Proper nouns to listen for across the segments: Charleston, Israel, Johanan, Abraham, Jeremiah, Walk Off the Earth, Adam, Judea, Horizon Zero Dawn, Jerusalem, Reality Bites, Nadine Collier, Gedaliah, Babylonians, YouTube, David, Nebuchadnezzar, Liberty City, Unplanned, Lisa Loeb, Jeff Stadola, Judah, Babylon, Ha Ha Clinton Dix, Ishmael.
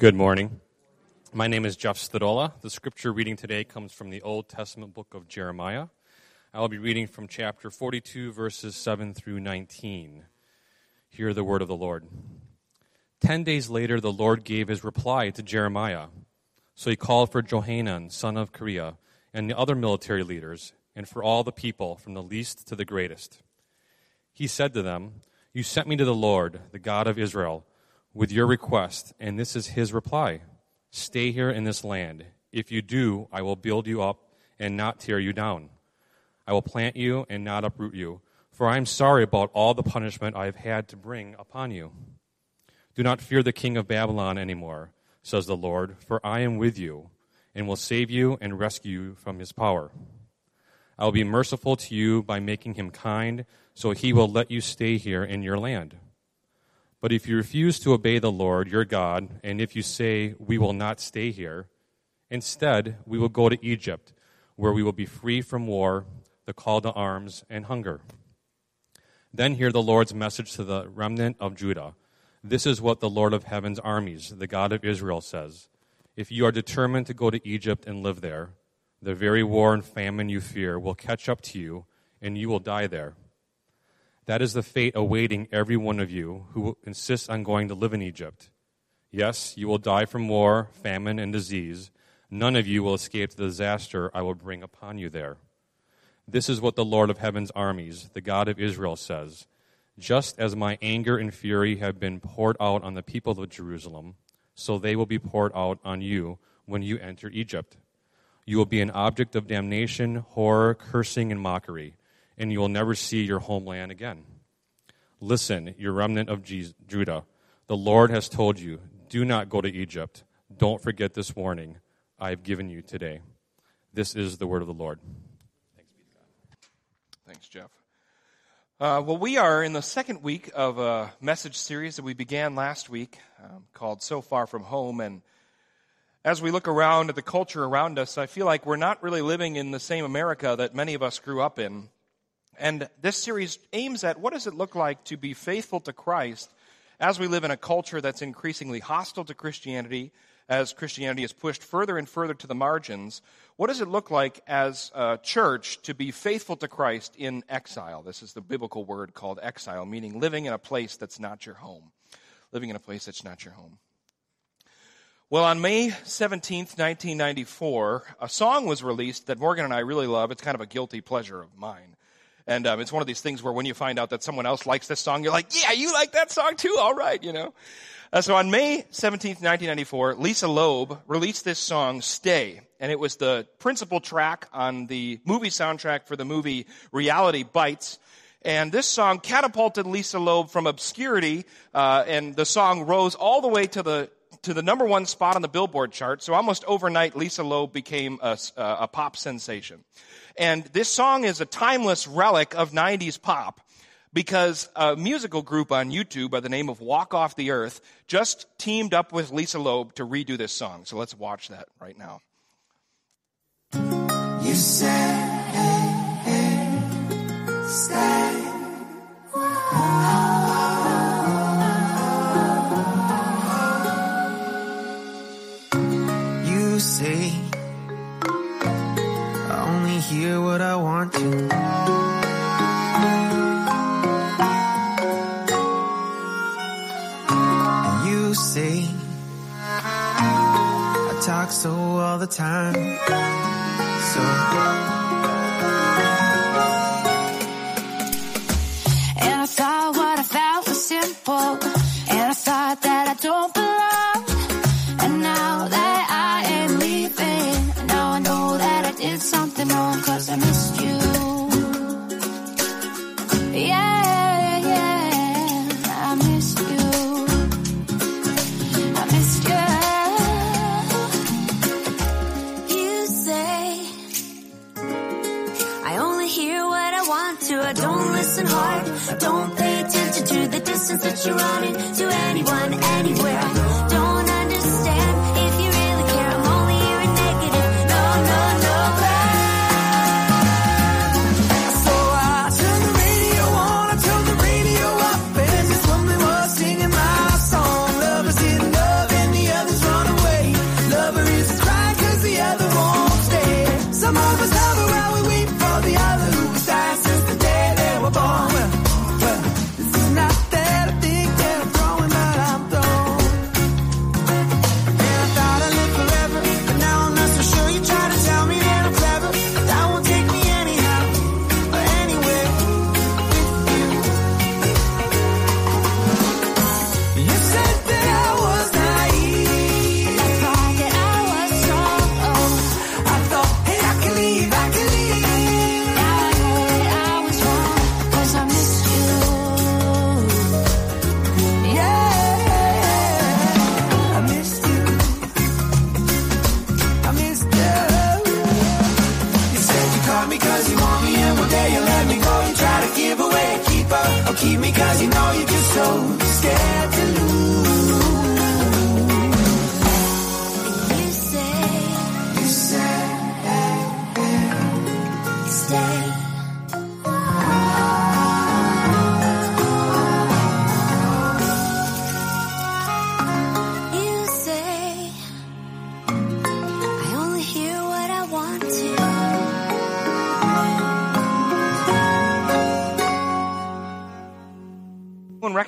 Good morning. My name is Jeff Stadola. The scripture reading today comes from the Old Testament book of Jeremiah. I'll be reading from chapter 42, verses 7 through 19. Hear the word of the Lord. 10 days later, the Lord gave his reply to Jeremiah. So he called for Johanan, son of Kareah, and the other military leaders, and for all the people, from the least to the greatest. He said to them, "You sent me to the Lord, the God of Israel, with your request, and this is his reply. Stay here in this land. If you do, I will build you up and not tear you down. I will plant you and not uproot you, for I am sorry about all the punishment I have had to bring upon you. Do not fear the king of Babylon anymore, says the Lord, for I am with you and will save you and rescue you from his power. I will be merciful to you by making him kind, so he will let you stay here in your land. But if you refuse to obey the Lord, your God, and if you say, 'We will not stay here,' instead we will go to Egypt, where we will be free from war, the call to arms, and hunger." Then hear the Lord's message to the remnant of Judah. This is what the Lord of heaven's armies, the God of Israel, says. If you are determined to go to Egypt and live there, the very war and famine you fear will catch up to you, and you will die there. That is the fate awaiting every one of you who insists on going to live in Egypt. Yes, you will die from war, famine, and disease. None of you will escape the disaster I will bring upon you there. This is what the Lord of heaven's armies, the God of Israel, says. Just as my anger and fury have been poured out on the people of Jerusalem, so they will be poured out on you when you enter Egypt. You will be an object of damnation, horror, cursing, and mockery, and you will never see your homeland again. Listen, your remnant of Judah, the Lord has told you, do not go to Egypt. Don't forget this warning I have given you today. This is the word of the Lord. Thanks be to God. Thanks, Jeff. Well, we are in the second week of a message series that we began last week called So Far From Home. And as we look around at the culture around us, I feel like we're not really living in the same America that many of us grew up in. And this series aims at what does it look like to be faithful to Christ as we live in a culture that's increasingly hostile to Christianity, as Christianity is pushed further and further to the margins. What does it look like as a church to be faithful to Christ in exile? This is the biblical word called exile, meaning living in a place that's not your home. Living in a place that's not your home. Well, on May 17th, 1994, a song was released that Morgan and I really love. It's kind of a guilty pleasure of mine. And it's one of these things where when you find out that someone else likes this song, you're like, yeah, you like that song too? All right, you know. So on May 17th, 1994, Lisa Loeb released this song, Stay. And it was the principal track on the movie soundtrack for the movie Reality Bites. And this song catapulted Lisa Loeb from obscurity, and the song rose all the way to the number one spot on the Billboard chart. So almost overnight, Lisa Loeb became a pop sensation. And this song is a timeless relic of 90s pop because a musical group on YouTube by the name of Walk Off the Earth just teamed up with Lisa Loeb to redo this song. So let's watch that right now. You said, hey, hey, stay. Say, I only hear what I want to. And you say, I talk so all the time. And I thought what I found was simple. And I thought that I don't belong. And now that something wrong, 'cause I missed you. Yeah, yeah, I missed you. I missed you. You say I only hear what I want to. I don't listen hard. Don't pay attention to the distance that you're running to anyone, anywhere. Don't understand.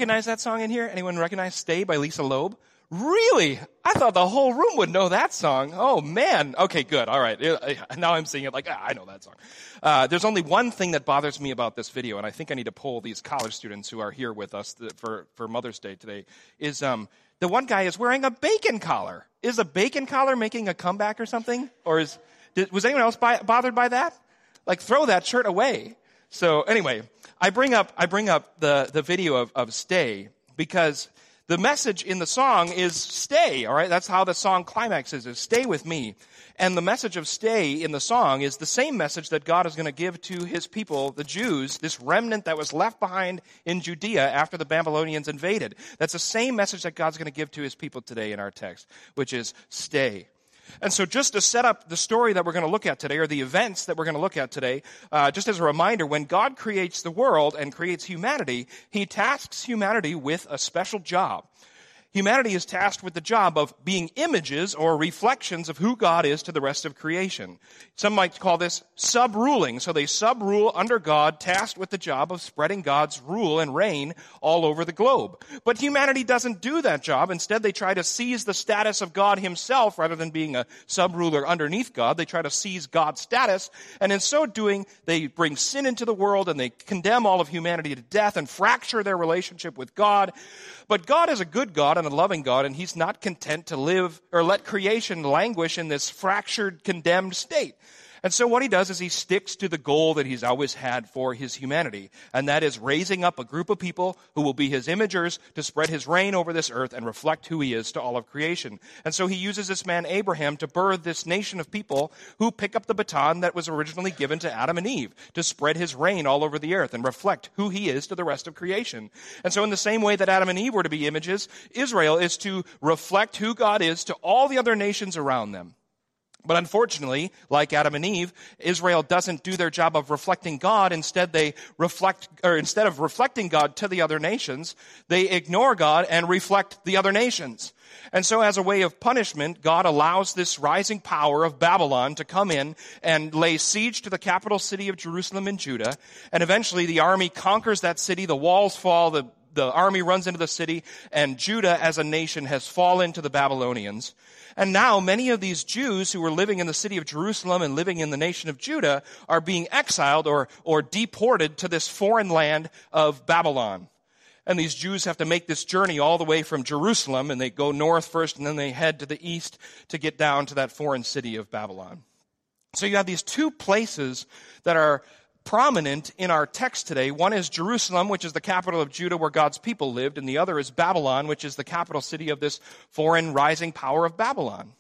recognize that song in here? Anyone recognize Stay by Lisa Loeb? Really? I thought the whole room would know that song. Oh, man. Okay, good. All right. Now I'm seeing it like, I know that song. There's only one thing that bothers me about this video, and I think I need to poll these college students who are here with us for Mother's Day today, is the one guy is wearing a bacon collar. Is a bacon collar making a comeback or something? Or was anyone else bothered by that? Like, throw that shirt away. So anyway, I bring up the video of Stay because the message in the song is stay, all right? That's how the song climaxes, is stay with me. And the message of stay in the song is the same message that God is going to give to his people, the Jews, this remnant that was left behind in Judea after the Babylonians invaded. That's the same message that God's going to give to his people today in our text, which is stay. And so just to set up the story that we're going to look at today, or the events that we're going to look at today, just as a reminder, when God creates the world and creates humanity, he tasks humanity with a special job. Humanity is tasked with the job of being images or reflections of who God is to the rest of creation. Some might call this sub-ruling. So they sub-rule under God, tasked with the job of spreading God's rule and reign all over the globe. But humanity doesn't do that job. Instead, they try to seize the status of God himself rather than being a sub-ruler underneath God. They try to seize God's status. And in so doing, they bring sin into the world and they condemn all of humanity to death and fracture their relationship with God. But God is a good God and a loving God, and he's not content to live or let creation languish in this fractured, condemned state. And so what he does is he sticks to the goal that he's always had for his humanity, and that is raising up a group of people who will be his imagers to spread his reign over this earth and reflect who he is to all of creation. And so he uses this man Abraham to birth this nation of people who pick up the baton that was originally given to Adam and Eve to spread his reign all over the earth and reflect who he is to the rest of creation. And so in the same way that Adam and Eve were to be images, Israel is to reflect who God is to all the other nations around them. But unfortunately, like Adam and Eve, Israel doesn't do their job of reflecting God. Instead, instead of reflecting God to the other nations, they ignore God and reflect the other nations. And so as a way of punishment, God allows this rising power of Babylon to come in and lay siege to the capital city of Jerusalem in Judah. And eventually the army conquers that city, the walls fall, the army runs into the city, and Judah as a nation has fallen to the Babylonians. And now many of these Jews who were living in the city of Jerusalem and living in the nation of Judah are being exiled or deported to this foreign land of Babylon. And these Jews have to make this journey all the way from Jerusalem, and they go north first, and then they head to the east to get down to that foreign city of Babylon. So you have these two places that are prominent in our text today. One is Jerusalem, which is the capital of Judah where God's people lived, and the other is Babylon, which is the capital city of this foreign rising power of Babylon.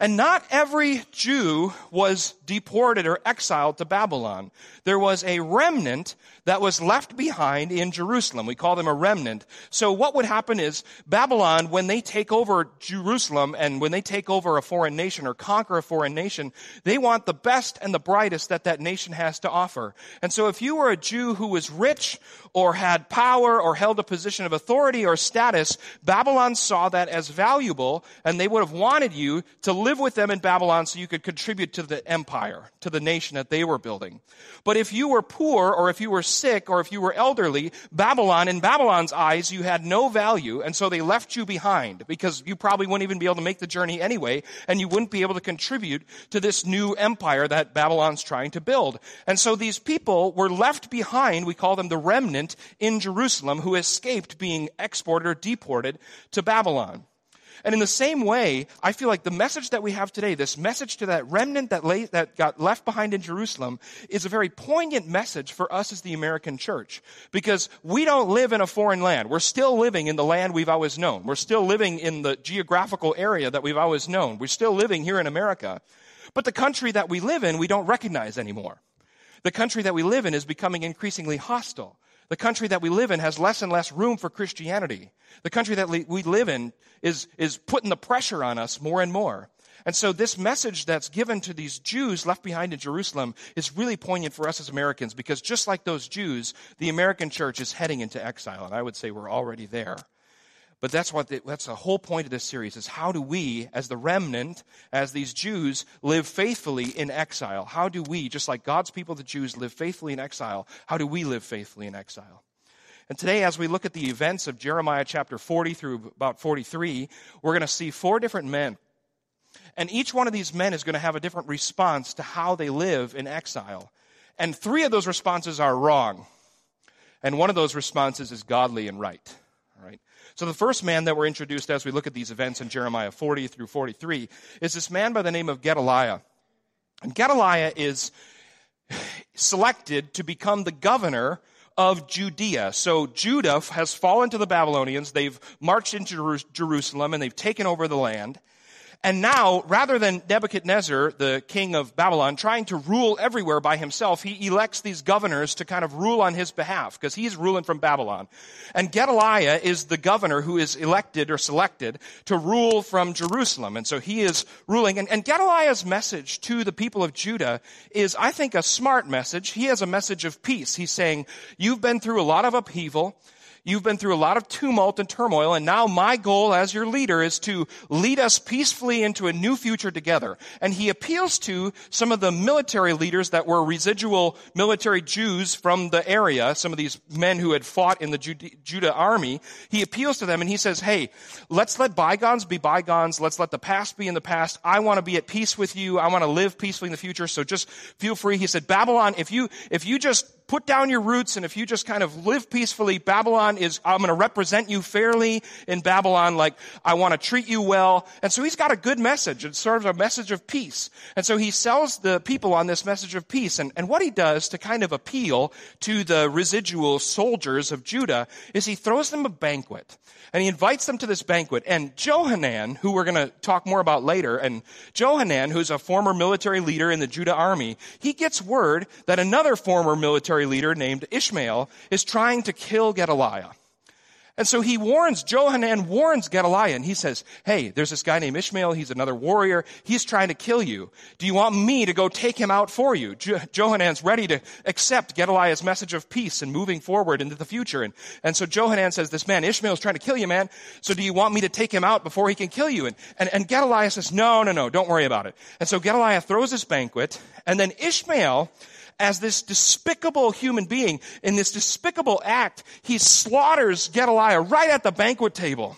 And not every Jew was deported or exiled to Babylon. There was a remnant that was left behind in Jerusalem. We call them a remnant. So what would happen is Babylon, when they take over Jerusalem and when they take over a foreign nation or conquer a foreign nation, they want the best and the brightest that that nation has to offer. And so if you were a Jew who was rich or had power or held a position of authority or status, Babylon saw that as valuable, and they would have wanted you to live with them in Babylon so you could contribute to the empire, to the nation that they were building. But if you were poor, or if you were sick, or if you were elderly, in Babylon's eyes, you had no value, and so they left you behind because you probably wouldn't even be able to make the journey anyway, and you wouldn't be able to contribute to this new empire that Babylon's trying to build. And so these people were left behind, we call them the remnant, in Jerusalem who escaped being exported or deported to Babylon. And in the same way, I feel like the message that we have today, this message to that remnant that got left behind in Jerusalem, is a very poignant message for us as the American church, because we don't live in a foreign land. We're still living in the land we've always known. We're still living in the geographical area that we've always known. We're still living here in America. But the country that we live in, we don't recognize anymore. The country that we live in is becoming increasingly hostile. The country that we live in has less and less room for Christianity. The country that we live in is putting the pressure on us more and more. And so this message that's given to these Jews left behind in Jerusalem is really poignant for us as Americans, because just like those Jews, the American church is heading into exile, and I would say we're already there. But that's the whole point of this series, is how do we, as the remnant, as these Jews, live faithfully in exile? How do we, just like God's people, the Jews, live faithfully in exile? How do we live faithfully in exile? And today, as we look at the events of Jeremiah chapter 40 through about 43, we're going to see four different men. And each one of these men is going to have a different response to how they live in exile. And three of those responses are wrong. And one of those responses is godly and right. All right. So the first man that we're introduced as we look at these events in Jeremiah 40 through 43 is this man by the name of Gedaliah. And Gedaliah is selected to become the governor of Judea. So Judah has fallen to the Babylonians. They've marched into Jerusalem and they've taken over the land. And now, rather than Nebuchadnezzar, the king of Babylon, trying to rule everywhere by himself, he elects these governors to kind of rule on his behalf, because he's ruling from Babylon. And Gedaliah is the governor who is elected or selected to rule from Jerusalem. And so he is ruling. And Gedaliah's message to the people of Judah is, I think, a smart message. He has a message of peace. He's saying, you've been through a lot of upheaval. You've been through a lot of tumult and turmoil, and now my goal as your leader is to lead us peacefully into a new future together. And he appeals to some of the military leaders that were residual military Jews from the area, some of these men who had fought in the Judah army. He appeals to them, and he says, hey, let's let bygones be bygones. Let's let the past be in the past. I want to be at peace with you. I want to live peacefully in the future, so just feel free. He said, Babylon, if you just put down your roots, and if you just kind of live peacefully, Babylon is, I'm going to represent you fairly in Babylon, like I want to treat you well. And so he's got a good message. It's sort of a message of peace. And so he sells the people on this message of peace. And what he does to kind of appeal to the residual soldiers of Judah is he throws them a banquet. And he invites them to this banquet. And Johanan, who we're going to talk more about later, and Johanan, who's a former military leader in the Judah army, he gets word that another former military leader named Ishmael is trying to kill Gedaliah. And so Johanan warns Gedaliah, and he says, hey, there's this guy named Ishmael. He's another warrior. He's trying to kill you. Do you want me to go take him out for you? Johanan's ready to accept Gedaliah's message of peace and moving forward into the future. And so Johanan says, this man, Ishmael's trying to kill you, man. So do you want me to take him out before he can kill you? And Gedaliah says, no, don't worry about it. And so Gedaliah throws this banquet, and then Ishmael, as this despicable human being, in this despicable act, he slaughters Gedaliah right at the banquet table,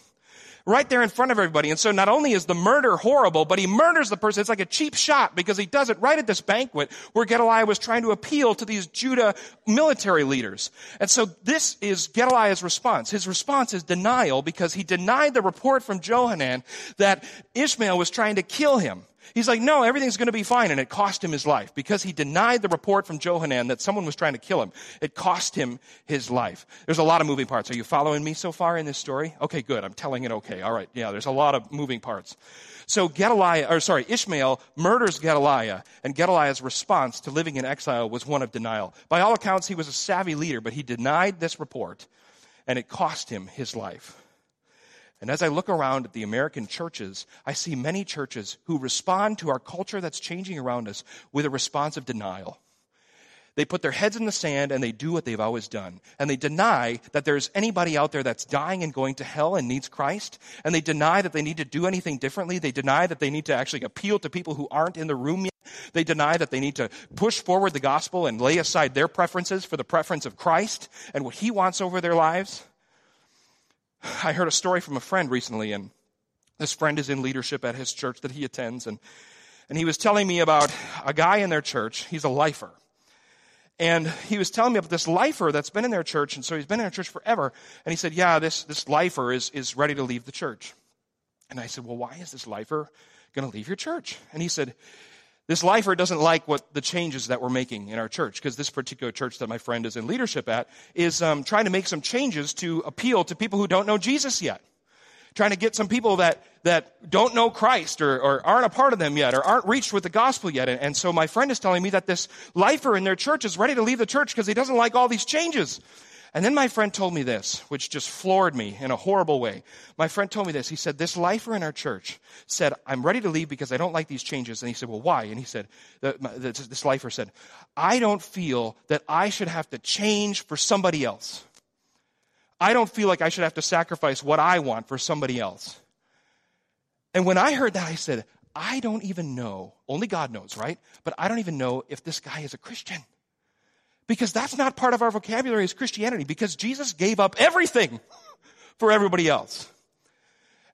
right there in front of everybody. And so not only is the murder horrible, but he murders the person. It's like a cheap shot, because he does it right at this banquet where Gedaliah was trying to appeal to these Judah military leaders. And so this is Gedaliah's response. His response is denial, because he denied the report from Johanan that Ishmael was trying to kill him. He's like, no, everything's going to be fine. And it cost him his life, because he denied the report from Johanan that someone was trying to kill him. It cost him his life. There's a lot of moving parts. Are you following me so far in this story? Okay, good. I'm telling it okay. All right. Yeah, there's a lot of moving parts. So Ishmael murders Gedaliah, and Gedaliah's response to living in exile was one of denial. By all accounts, he was a savvy leader, but he denied this report, and it cost him his life. And as I look around at the American churches, I see many churches who respond to our culture that's changing around us with a response of denial. They put their heads in the sand and they do what they've always done. And they deny that there's anybody out there that's dying and going to hell and needs Christ. And they deny that they need to do anything differently. They deny that they need to actually appeal to people who aren't in the room yet. They deny that they need to push forward the gospel and lay aside their preferences for the preference of Christ and what he wants over their lives. I heard a story from a friend recently, and this friend is in leadership at his church that he attends, and he was telling me about a guy in their church. He's a lifer. And he was telling me about this lifer that's been in their church, and so he's been in their church forever. And he said, yeah, this lifer is ready to leave the church. And I said, well, why is this lifer going to leave your church? And he said, this lifer doesn't like what the changes that we're making in our church, because this particular church that my friend is in leadership at is trying to make some changes to appeal to people who don't know Jesus yet, trying to get some people that don't know Christ or aren't a part of them yet or aren't reached with the gospel yet. And so my friend is telling me that this lifer in their church is ready to leave the church because he doesn't like all these changes. And then my friend told me this, which just floored me in a horrible way. My friend told me this. He said, this lifer in our church said, I'm ready to leave because I don't like these changes. And he said, well, why? And he said, this lifer said, I don't feel that I should have to change for somebody else. I don't feel like I should have to sacrifice what I want for somebody else. And when I heard that, I said, I don't even know. Only God knows, right? But I don't even know if this guy is a Christian. Because that's not part of our vocabulary as Christianity, because Jesus gave up everything for everybody else.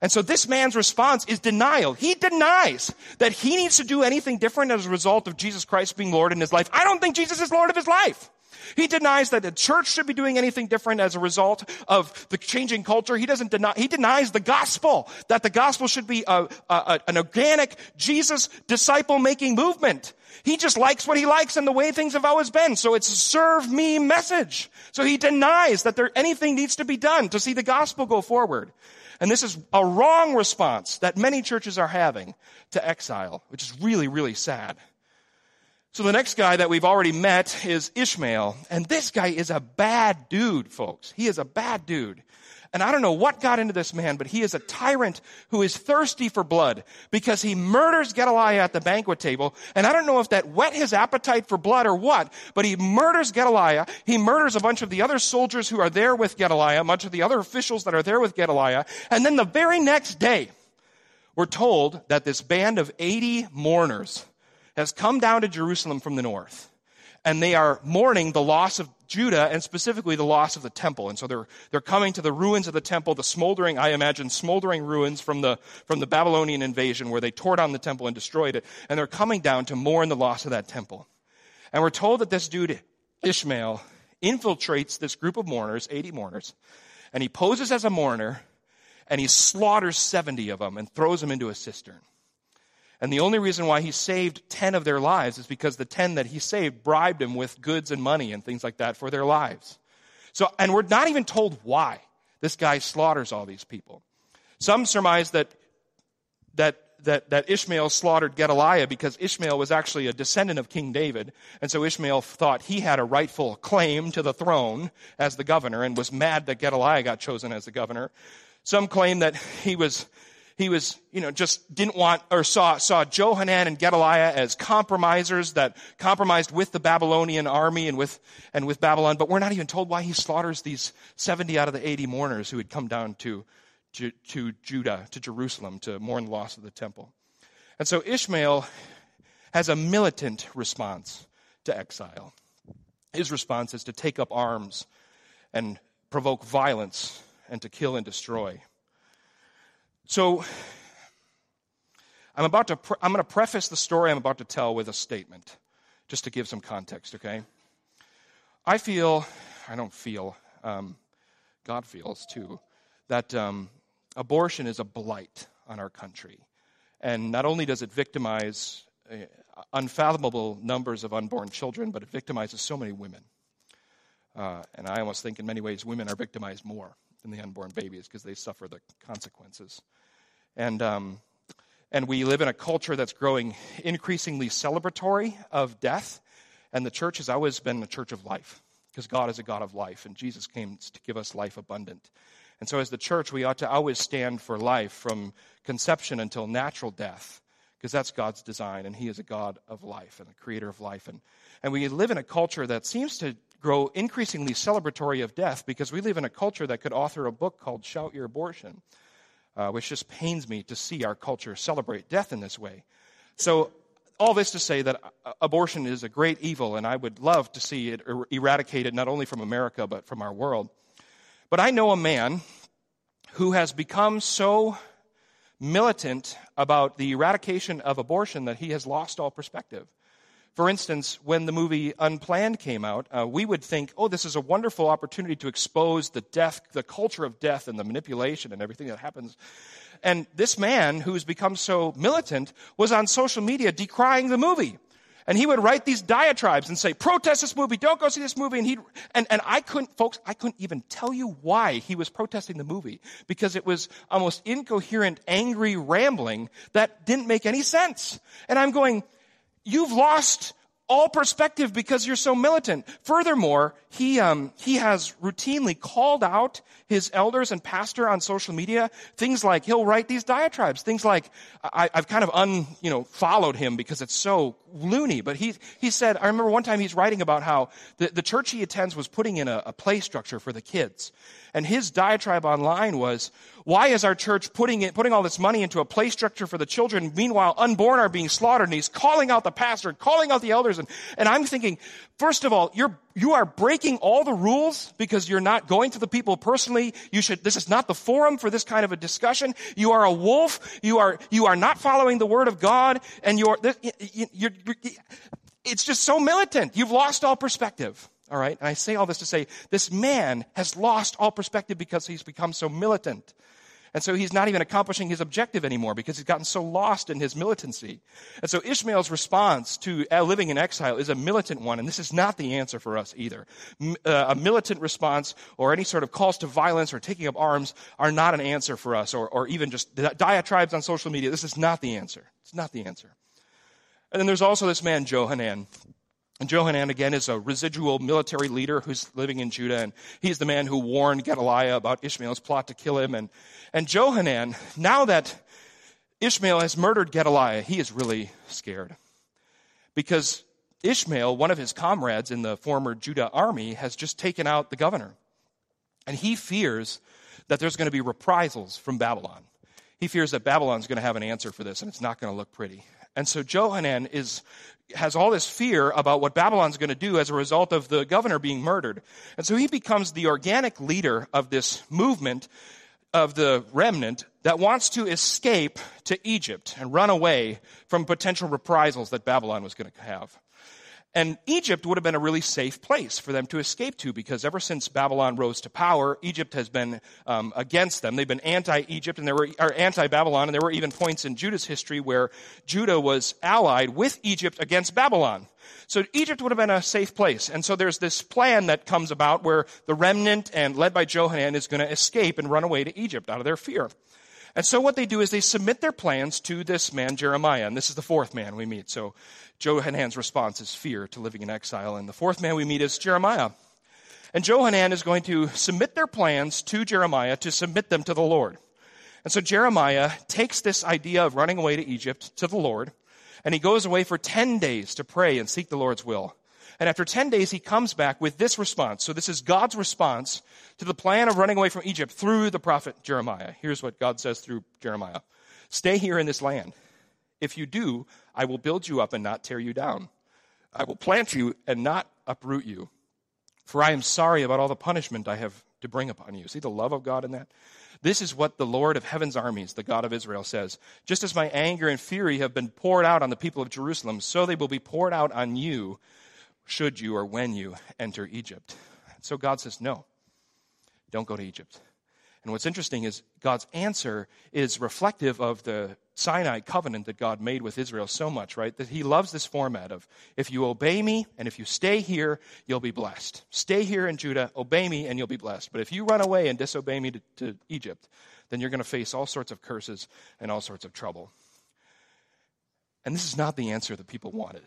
And so this man's response is denial. He denies that he needs to do anything different as a result of Jesus Christ being Lord in his life. I don't think Jesus is Lord of his life. He denies that the church should be doing anything different as a result of the changing culture. He denies the gospel, that the gospel should be an organic Jesus disciple-making movement. He just likes what he likes and the way things have always been. So it's a serve me message. So he denies that anything needs to be done to see the gospel go forward. And this is a wrong response that many churches are having to exile, which is really, really sad. So the next guy that we've already met is Ishmael. And this guy is a bad dude, folks. He is a bad dude. And I don't know what got into this man, but he is a tyrant who is thirsty for blood because he murders Gedaliah at the banquet table. And I don't know if that whet his appetite for blood or what, but he murders Gedaliah. He murders a bunch of the other soldiers who are there with Gedaliah, a bunch of the other officials that are there with Gedaliah. And then the very next day, we're told that this band of 80 mourners has come down to Jerusalem from the north. And they are mourning the loss of Judah and specifically the loss of the temple. And so they're coming to the ruins of the temple, the smoldering, I imagine, smoldering ruins from the Babylonian invasion where they tore down the temple and destroyed it. And they're coming down to mourn the loss of that temple. And we're told that this dude, Ishmael, infiltrates this group of mourners, 80 mourners, and he poses as a mourner and he slaughters 70 of them and throws them into a cistern. And the only reason why he saved 10 of their lives is because the 10 that he saved bribed him with goods and money and things like that for their lives. So, and we're not even told why this guy slaughters all these people. Some surmise that Ishmael slaughtered Gedaliah because Ishmael was actually a descendant of King David. And so Ishmael thought he had a rightful claim to the throne as the governor and was mad that Gedaliah got chosen as the governor. Some claim that he was, just didn't want or saw Johanan and Gedaliah as compromisers that compromised with the Babylonian army and with Babylon. But we're not even told why he slaughters these 70 out of the 80 mourners who had come down to Judah, to Jerusalem, to mourn the loss of the temple. And so Ishmael has a militant response to exile. His response is to take up arms and provoke violence and to kill and destroy. So I'm going to preface the story I'm about to tell with a statement, just to give some context, okay? God feels too, that abortion is a blight on our country. And not only does it victimize unfathomable numbers of unborn children, but it victimizes so many women. And I almost think in many ways women are victimized more than the unborn babies because they suffer the consequences. And we live in a culture that's growing increasingly celebratory of death, and the church has always been the church of life because God is a God of life, and Jesus came to give us life abundant. And so as the church, we ought to always stand for life from conception until natural death because that's God's design, and he is a God of life and the creator of life. And we live in a culture that seems to grow increasingly celebratory of death because we live in a culture that could author a book called Shout Your Abortion, which just pains me to see our culture celebrate death in this way. So all this to say that abortion is a great evil, and I would love to see it eradicated not only from America but from our world. But I know a man who has become so militant about the eradication of abortion that he has lost all perspective. For instance, when the movie Unplanned came out, we would think, oh, this is a wonderful opportunity to expose the culture of death and the manipulation and everything that happens. And this man who's become so militant was on social media decrying the movie. And he would write these diatribes and say, protest this movie, don't go see this movie. And I couldn't even tell you why he was protesting the movie because it was almost incoherent, angry rambling that didn't make any sense. And I'm going, you've lost all perspective because you're so militant. Furthermore, he has routinely called out his elders and pastor on social media. Things like he'll write these diatribes. Things like I've kind of followed him because it's so loony. But he said, I remember one time he's writing about how the church he attends was putting in a play structure for the kids. And his diatribe online was, why is our church putting all this money into a play structure for the children? Meanwhile, unborn are being slaughtered. And he's calling out the pastor, calling out the elders. And I'm thinking, first of all, you're you are breaking all the rules because you're not going to the people personally. This is not the forum for this kind of a discussion. You are a wolf. You are not following the word of God, and it's just so militant. You've lost all perspective. All right. And I say all this to say this man has lost all perspective because he's become so militant. And so he's not even accomplishing his objective anymore because he's gotten so lost in his militancy. And so Ishmael's response to living in exile is a militant one, and this is not the answer for us either. A militant response or any sort of calls to violence or taking up arms are not an answer for us, or even just diatribes on social media. This is not the answer. It's not the answer. And then there's also this man, Johanan. And Johanan, again, is a residual military leader who's living in Judah, and he's the man who warned Gedaliah about Ishmael's plot to kill him. And Johanan, now that Ishmael has murdered Gedaliah, he is really scared. Because Ishmael, one of his comrades in the former Judah army, has just taken out the governor. And he fears that there's going to be reprisals from Babylon. He fears that Babylon's going to have an answer for this, and it's not going to look pretty. And so Johanan has all this fear about what Babylon's going to do as a result of the governor being murdered. And so he becomes the organic leader of this movement of the remnant that wants to escape to Egypt and run away from potential reprisals that Babylon was going to have. And Egypt would have been a really safe place for them to escape to, because ever since Babylon rose to power, Egypt has been against them. They've been anti-Egypt, and anti-Babylon, and there were even points in Judah's history where Judah was allied with Egypt against Babylon. So Egypt would have been a safe place. And so there's this plan that comes about where the remnant, and led by Johanan, is going to escape and run away to Egypt out of their fear. And so what they do is they submit their plans to this man, Jeremiah. And this is the fourth man we meet. So Johanan's response is fear to living in exile. And the fourth man we meet is Jeremiah. And Johanan is going to submit their plans to Jeremiah, to submit them to the Lord. And so Jeremiah takes this idea of running away to Egypt to the Lord. And he goes away for 10 days to pray and seek the Lord's will. And after 10 days, he comes back with this response. So this is God's response to the plan of running away from Egypt through the prophet Jeremiah. Here's what God says through Jeremiah. Stay here in this land. If you do, I will build you up and not tear you down. I will plant you and not uproot you. For I am sorry about all the punishment I have to bring upon you. See the love of God in that? This is what the Lord of heaven's armies, the God of Israel, says. Just as my anger and fury have been poured out on the people of Jerusalem, so they will be poured out on you, should you or when you enter Egypt. So God says, no, don't go to Egypt. And what's interesting is God's answer is reflective of the Sinai covenant that God made with Israel so much, right? That he loves this format of, if you obey me and if you stay here, you'll be blessed. Stay here in Judah, obey me, and you'll be blessed. But if you run away and disobey me to Egypt, then you're going to face all sorts of curses and all sorts of trouble. And this is not the answer that people wanted,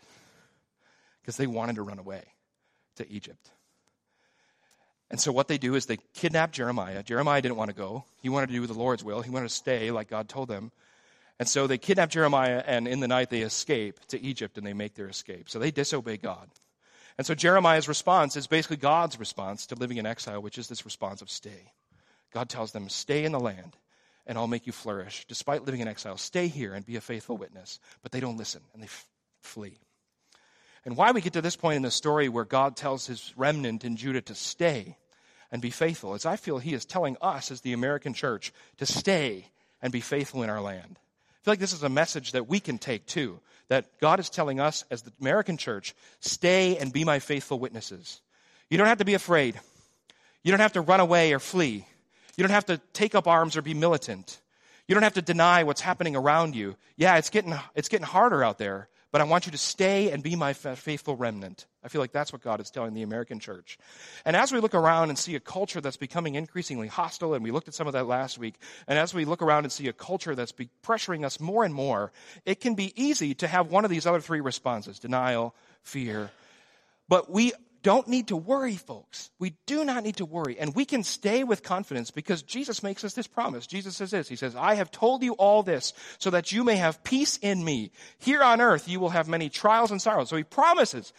because they wanted to run away to Egypt. And so what they do is they kidnap Jeremiah. Jeremiah didn't want to go. He wanted to do the Lord's will. He wanted to stay like God told him. And so they kidnap Jeremiah, and in the night they escape to Egypt, and they make their escape. So they disobey God. And so Jeremiah's response is basically God's response to living in exile, which is this response of stay. God tells them, stay in the land, and I'll make you flourish. Despite living in exile, stay here and be a faithful witness. But they don't listen, and they flee. And why we get to this point in the story where God tells his remnant in Judah to stay and be faithful is I feel he is telling us as the American church to stay and be faithful in our land. I feel like this is a message that we can take too, that God is telling us as the American church, stay and be my faithful witnesses. You don't have to be afraid. You don't have to run away or flee. You don't have to take up arms or be militant. You don't have to deny what's happening around you. Yeah, it's getting harder out there, but I want you to stay and be my faithful remnant. I feel like that's what God is telling the American church. And as we look around and see a culture that's becoming increasingly hostile, and we looked at some of that last week, and as we look around and see a culture that's pressuring us more and more, it can be easy to have one of these other three responses: denial, fear. But we don't need to worry, folks. We do not need to worry. And we can stay with confidence because Jesus makes us this promise. Jesus says this. He says, I have told you all this so that you may have peace in me. Here on earth, you will have many trials and sorrows. So he promises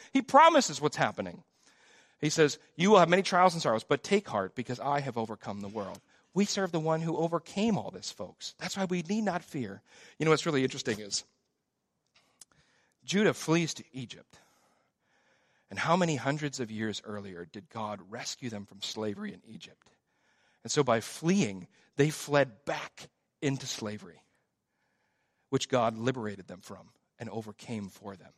what's happening. He says, you will have many trials and sorrows, but take heart because I have overcome the world. We serve the one who overcame all this, folks. That's why we need not fear. You know, what's really interesting is Judah flees to Egypt. And how many hundreds of years earlier did God rescue them from slavery in Egypt? And so by fleeing, they fled back into slavery, which God liberated them from and overcame for them.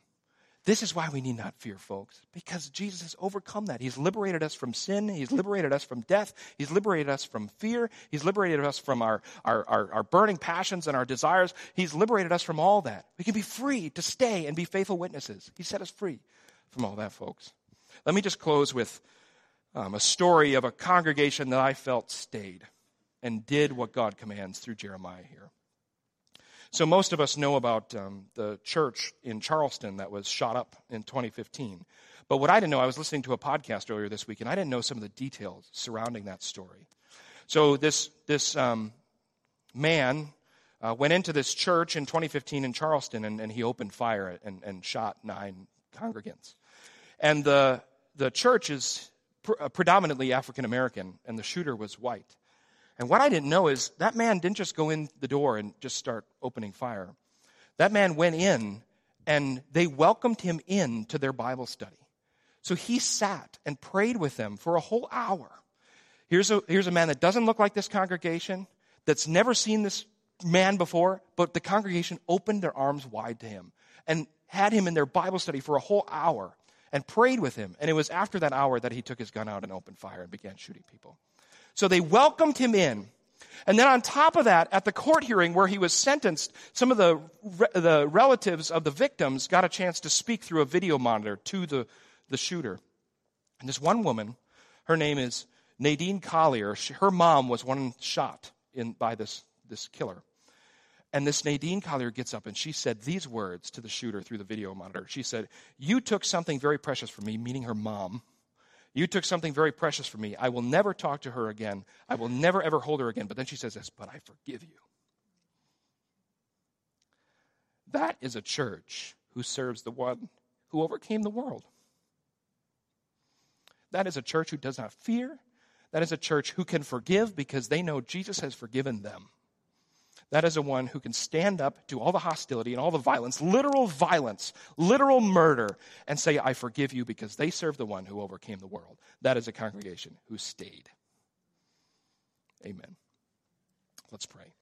This is why we need not fear, folks, because Jesus has overcome that. He's liberated us from sin. He's liberated us from death. He's liberated us from fear. He's liberated us from our burning passions and our desires. He's liberated us from all that. We can be free to stay and be faithful witnesses. He set us free from all that, folks. Let me just close with a story of a congregation that I felt stayed and did what God commands through Jeremiah here. So most of us know about the church in Charleston that was shot up in 2015. But what I didn't know, I was listening to a podcast earlier this week, and I didn't know some of the details surrounding that story. So this man went into this church in 2015 in Charleston, and he opened fire and shot 9 congregants. And the church is predominantly African American, and the shooter was white. And what I didn't know is that man didn't just go in the door and just start opening fire. That man went in, and they welcomed him in to their Bible study. So he sat and prayed with them for a whole hour. Here's a man that doesn't look like this congregation, that's never seen this man before, but the congregation opened their arms wide to him and had him in their Bible study for a whole hour and prayed with him. And it was after that hour that he took his gun out and opened fire and began shooting people. So they welcomed him in. And then on top of that, at the court hearing where he was sentenced, some of the relatives of the victims got a chance to speak through a video monitor to the shooter. And this one woman, her name is Nadine Collier. Her mom was one shot by this killer. And this Nadine Collier gets up and she said these words to the shooter through the video monitor. She said, "You took something very precious from me," meaning her mom. "You took something very precious from me. I will never talk to her again. I will never, ever hold her again." But then she says this, "But I forgive you." That is a church who serves the one who overcame the world. That is a church who does not fear. That is a church who can forgive because they know Jesus has forgiven them. That is a one who can stand up to all the hostility and all the violence, literal murder, and say, "I forgive you," because they serve the one who overcame the world. That is a congregation who stayed. Amen. Let's pray.